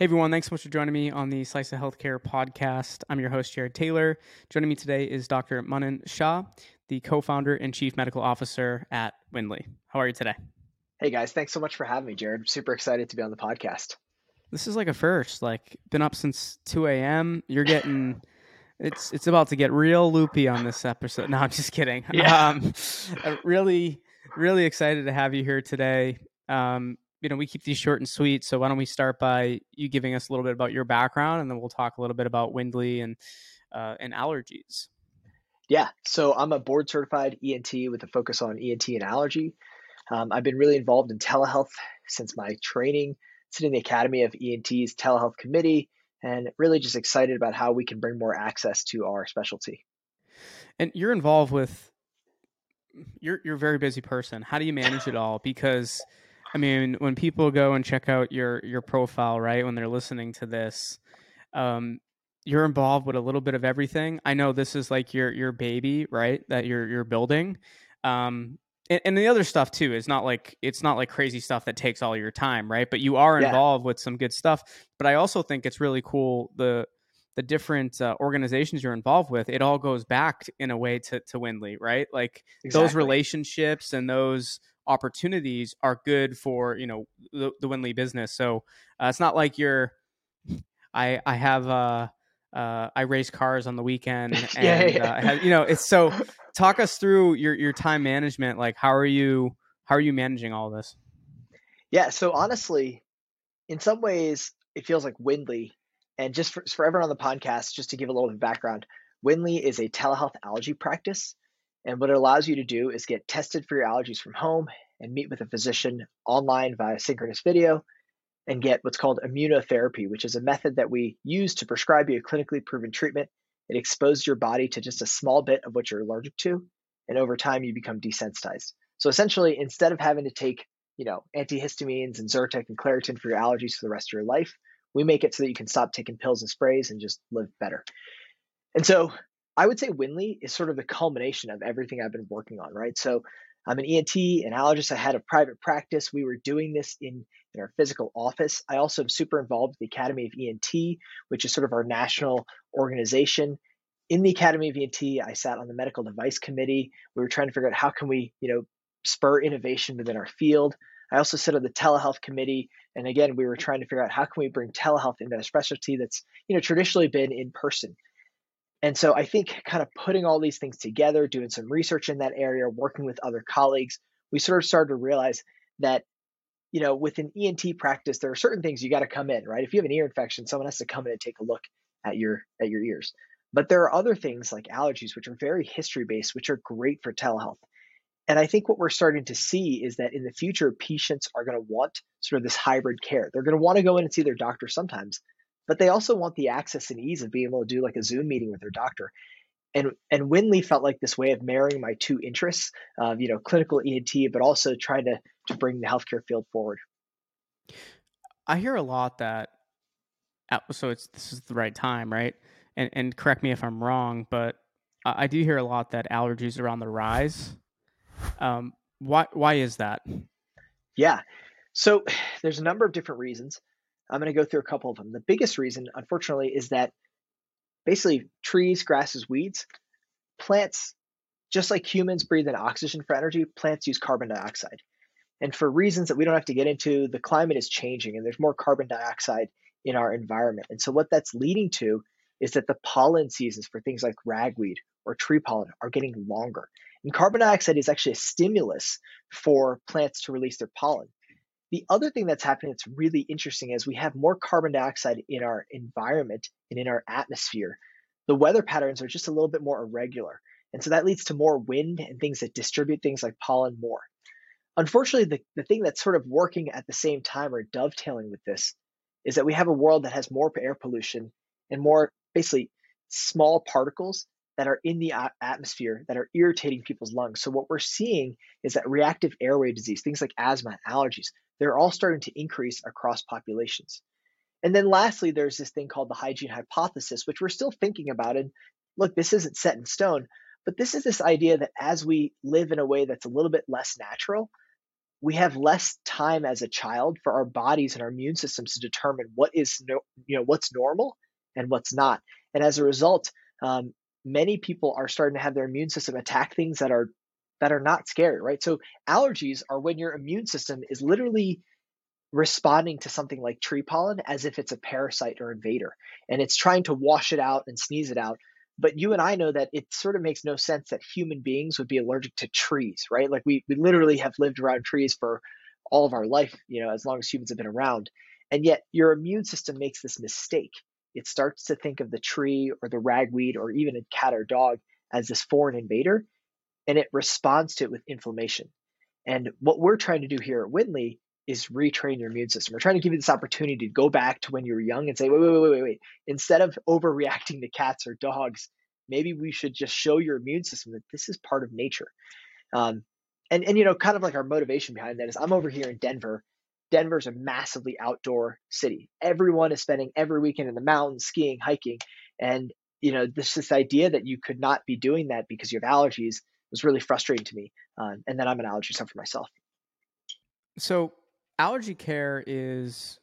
Hey everyone, thanks so much for joining me on the Slice of Healthcare podcast. I'm your host, Jared Taylor. Joining me today is Dr. Manan Shah, the co-founder and chief medical officer at Wyndly. How are you today? Hey guys, thanks so much for having me, Jared. I'm super excited to be on the podcast. This is like a first, like been up since 2 a.m. You're getting... It's about to get real loopy on this episode. No, I'm just kidding. Yeah. Really excited to have you here today. We keep these short and sweet. So why don't we start by you giving us a little bit about your background, and then we'll talk a little bit about Wyndly and allergies. Yeah. So I'm a board certified ENT with a focus on ENT and allergy. I've been really involved in telehealth since my training, sitting in the Academy of ENT's telehealth committee, and really just excited about how we can bring more access to our specialty. And you're involved with, you're a very busy person. How do you manage it all? Because, I mean, when people go and check out your profile, right, when they're listening to this, you're involved with a little bit of everything. I know this is like your baby, right, that you're building. And the other stuff too is not like, it's not like crazy stuff that takes all your time, right? But you are involved with some good stuff. But I also think it's really cool the different organizations you're involved with. It all goes back in a way to Wyndly, right? Like Those relationships and those opportunities are good for the Wyndly business. So it's not like you're I race cars on the weekend and it's so. Talk us through your time management. Like, how are you managing all this? Yeah. So honestly, in some ways it feels like Wyndly, and just for everyone on the podcast, just to give a little bit of background, Wyndly is a telehealth allergy practice. And what it allows you to do is get tested for your allergies from home and meet with a physician online via synchronous video and get what's called immunotherapy, which is a method that we use to prescribe you a clinically proven treatment. It exposes your body to just a small bit of what you're allergic to, and over time you become desensitized. So essentially, instead of having to take, antihistamines and Zyrtec and Claritin for your allergies for the rest of your life, we make it so that you can stop taking pills and sprays and just live better. And so I would say Wyndly is sort of the culmination of everything I've been working on, right? So I'm an ENT, an allergist. I had a private practice. We were doing this in our physical office. I also am super involved with the Academy of ENT, which is sort of our national organization. In the Academy of ENT, I sat on the medical device committee. We were trying to figure out how can we, spur innovation within our field. I also sit on the telehealth committee. And again, we were trying to figure out how can we bring telehealth into a specialty that's, traditionally been in person. And so I think kind of putting all these things together, doing some research in that area, working with other colleagues, we sort of started to realize that, with an ENT practice, there are certain things you got to come in, right? If you have an ear infection, someone has to come in and take a look at your ears. But there are other things like allergies, which are very history-based, which are great for telehealth. And I think what we're starting to see is that in the future, patients are going to want sort of this hybrid care. They're going to want to go in and see their doctor sometimes, but they also want the access and ease of being able to do like a Zoom meeting with their doctor. And Wyndly felt like this way of marrying my two interests of, clinical ENT, but also trying to bring the healthcare field forward. I hear a lot that, so this is the right time, right? And correct me if I'm wrong, but I do hear a lot that allergies are on the rise. Why is that? Yeah. So there's a number of different reasons. I'm going to go through a couple of them. The biggest reason, unfortunately, is that basically trees, grasses, weeds, plants, just like humans breathe in oxygen for energy, plants use carbon dioxide. And for reasons that we don't have to get into, the climate is changing and there's more carbon dioxide in our environment. And so what that's leading to is that the pollen seasons for things like ragweed or tree pollen are getting longer. And carbon dioxide is actually a stimulus for plants to release their pollen. The other thing that's happening that's really interesting is we have more carbon dioxide in our environment and in our atmosphere. The weather patterns are just a little bit more irregular. And so that leads to more wind and things that distribute things like pollen more. Unfortunately, the thing that's sort of working at the same time or dovetailing with this is that we have a world that has more air pollution and more basically small particles that are in the atmosphere that are irritating people's lungs. So what we're seeing is that reactive airway disease, things like asthma and allergies, they're all starting to increase across populations. And then lastly, there's this thing called the hygiene hypothesis, which we're still thinking about. And look, this isn't set in stone, but this is this idea that as we live in a way that's a little bit less natural, we have less time as a child for our bodies and our immune systems to determine what is, what's normal and what's not. And as a result, many people are starting to have their immune system attack things that are not scary, right? So allergies are when your immune system is literally responding to something like tree pollen as if it's a parasite or invader, and it's trying to wash it out and sneeze it out. But you and I know that it sort of makes no sense that human beings would be allergic to trees, right? Like we literally have lived around trees for all of our life, as long as humans have been around. And yet your immune system makes this mistake. It starts to think of the tree or the ragweed or even a cat or dog as this foreign invader, and it responds to it with inflammation. And what we're trying to do here at Wyndly is retrain your immune system. We're trying to give you this opportunity to go back to when you were young and say, wait. Instead of overreacting to cats or dogs, maybe we should just show your immune system that this is part of nature. Kind of like our motivation behind that is I'm over here in Denver. Denver's a massively outdoor city. Everyone is spending every weekend in the mountains, skiing, hiking. And, this idea that you could not be doing that because you have allergies was really frustrating to me. And then I'm an allergy sufferer myself. So allergy care is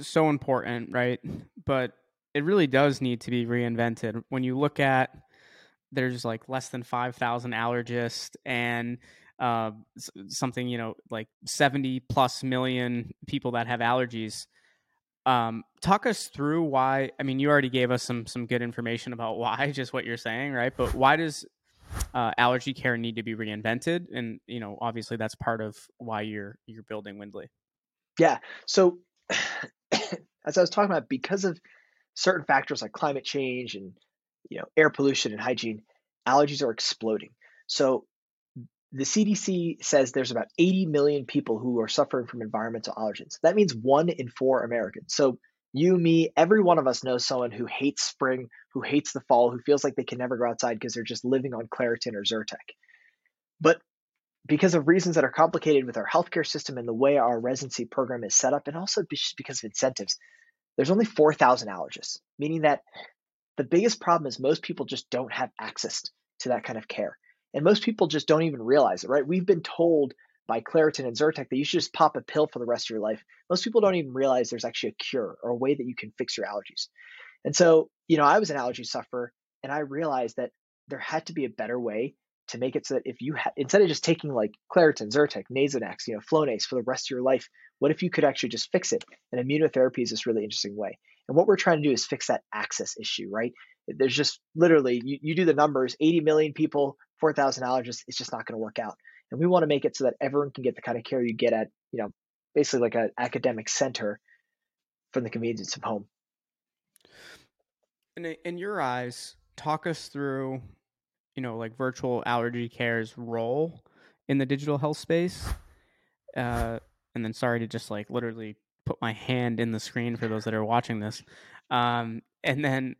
so important, right? But it really does need to be reinvented. When you look at, there's like less than 5,000 allergists and something, like 70 plus million people that have allergies. Talk us through why. I mean, you already gave us some good information about why, just what you're saying, right? But why does allergy care need to be reinvented? And, obviously that's part of why you're building Wyndly. Yeah. So as I was talking about, because of certain factors like climate change and, air pollution and hygiene, allergies are exploding. So the CDC says there's about 80 million people who are suffering from environmental allergens. That means 1 in 4 Americans. So you, me, every one of us knows someone who hates spring, who hates the fall, who feels like they can never go outside because they're just living on Claritin or Zyrtec. But because of reasons that are complicated with our healthcare system and the way our residency program is set up, and also because of incentives, there's only 4,000 allergists, meaning that the biggest problem is most people just don't have access to that kind of care. And most people just don't even realize it, right? We've been told by Claritin and Zyrtec that you should just pop a pill for the rest of your life. Most people don't even realize there's actually a cure or a way that you can fix your allergies. And so, I was an allergy sufferer, and I realized that there had to be a better way to make it so that if you had, instead of just taking like Claritin, Zyrtec, Nasonex, Flonase for the rest of your life, what if you could actually just fix it? And immunotherapy is this really interesting way. And what we're trying to do is fix that access issue, right? There's just literally, you do the numbers, 80 million people, 4,000 allergists, it's just not going to work out. And we want to make it so that everyone can get the kind of care you get at, basically like an academic center from the convenience of home. And in your eyes, talk us through, like virtual allergy care's role in the digital health space. And then sorry to just like literally put my hand in the screen for those that are watching this. And then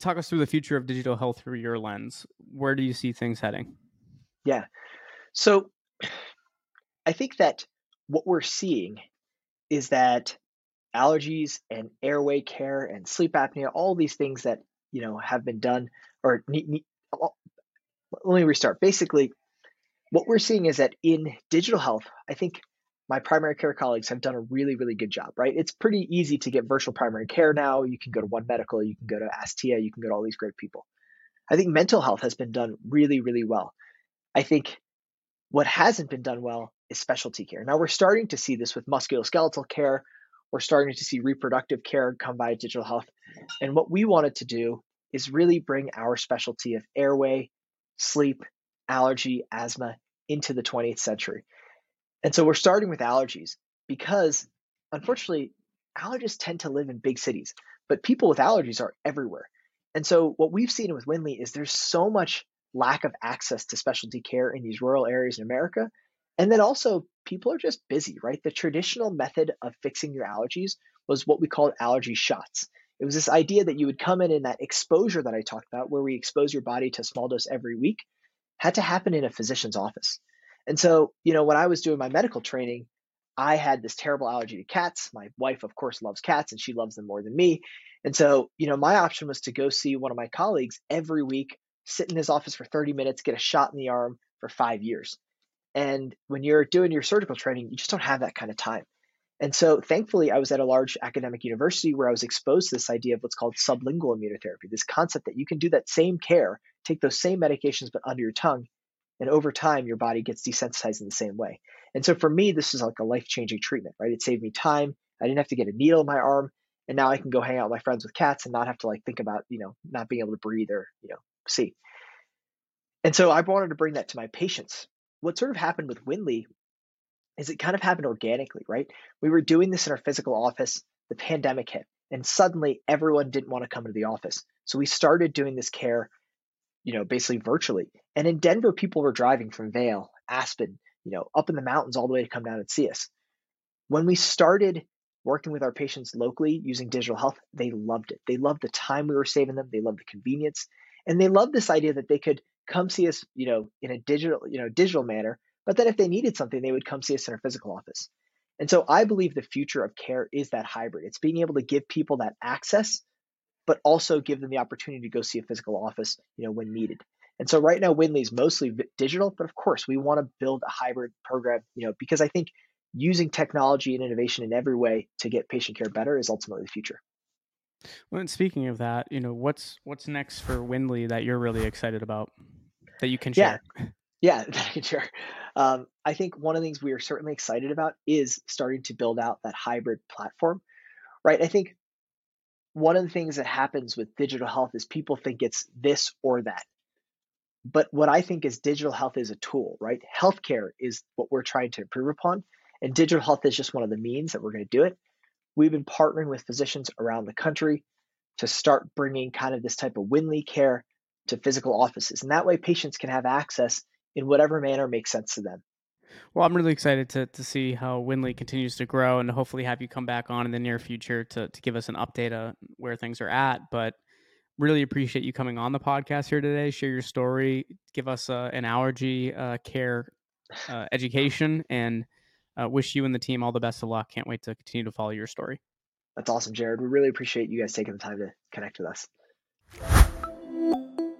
talk us through the future of digital health through your lens. Where do you see things heading? Yeah. So I think that what we're seeing is that allergies and airway care and sleep apnea, all these things that, have been done or let me restart. Basically, what we're seeing is that in digital health, I think my primary care colleagues have done a really, really good job, right? It's pretty easy to get virtual primary care now. You can go to One Medical, you can go to Astia, you can go to all these great people. I think mental health has been done really, really well. I think what hasn't been done well is specialty care. Now we're starting to see this with musculoskeletal care. We're starting to see reproductive care come by digital health. And what we wanted to do is really bring our specialty of airway, sleep, allergy, asthma into the 20th century. And so we're starting with allergies because, unfortunately, allergists tend to live in big cities, but people with allergies are everywhere. And so what we've seen with Wyndly is there's so much lack of access to specialty care in these rural areas in America. And then also people are just busy, right? The traditional method of fixing your allergies was what we called allergy shots. It was this idea that you would come in and that exposure that I talked about, where we expose your body to a small dose every week, had to happen in a physician's office. And so, when I was doing my medical training, I had this terrible allergy to cats. My wife, of course, loves cats and she loves them more than me. And so, my option was to go see one of my colleagues every week, sit in his office for 30 minutes, get a shot in the arm for 5 years. And when you're doing your surgical training, you just don't have that kind of time. And so thankfully, I was at a large academic university where I was exposed to this idea of what's called sublingual immunotherapy, this concept that you can do that same care, take those same medications, but under your tongue. And over time, your body gets desensitized in the same way. And so for me, this is like a life-changing treatment, right? It saved me time. I didn't have to get a needle in my arm. And now I can go hang out with my friends with cats and not have to like think about, you know, not being able to breathe or, you know, see. And so I wanted to bring that to my patients. What sort of happened with Wyndly is it kind of happened organically, right? We were doing this in our physical office, the pandemic hit, and suddenly everyone didn't want to come to the office. So we started doing this care, you know, basically virtually. And in Denver, people were driving from Vail, Aspen, you know, up in the mountains all the way to come down and see us. When we started working with our patients locally using digital health, they loved it. They loved the time we were saving them. They loved the convenience. And they loved this idea that they could come see us, you know, in a digital manner, but then if they needed something, they would come see us in our physical office. And so I believe the future of care is that hybrid. It's being able to give people that access, but also give them the opportunity to go see a physical office, you know, when needed. And so right now, Wyndly is mostly digital, but of course we want to build a hybrid program, you know, because I think using technology and innovation in every way to get patient care better is ultimately the future. Well, and speaking of that, you know, what's next for Wyndly that you're really excited about that you can share? Yeah, that I can share. I think one of the things we are certainly excited about is starting to build out that hybrid platform, right? I think one of the things that happens with digital health is people think it's this or that. But what I think is digital health is a tool, right? Healthcare is what we're trying to improve upon, and digital health is just one of the means that we're going to do it. We've been partnering with physicians around the country to start bringing kind of this type of Wyndly care to physical offices. And that way patients can have access in whatever manner makes sense to them. Well, I'm really excited to see how Wyndly continues to grow and hopefully have you come back on in the near future to give us an update on where things are at. But really appreciate you coming on the podcast here today, share your story, give us an allergy care education, and wish you and the team all the best of luck. Can't wait to continue to follow your story. That's awesome, Jared. We really appreciate you guys taking the time to connect with us.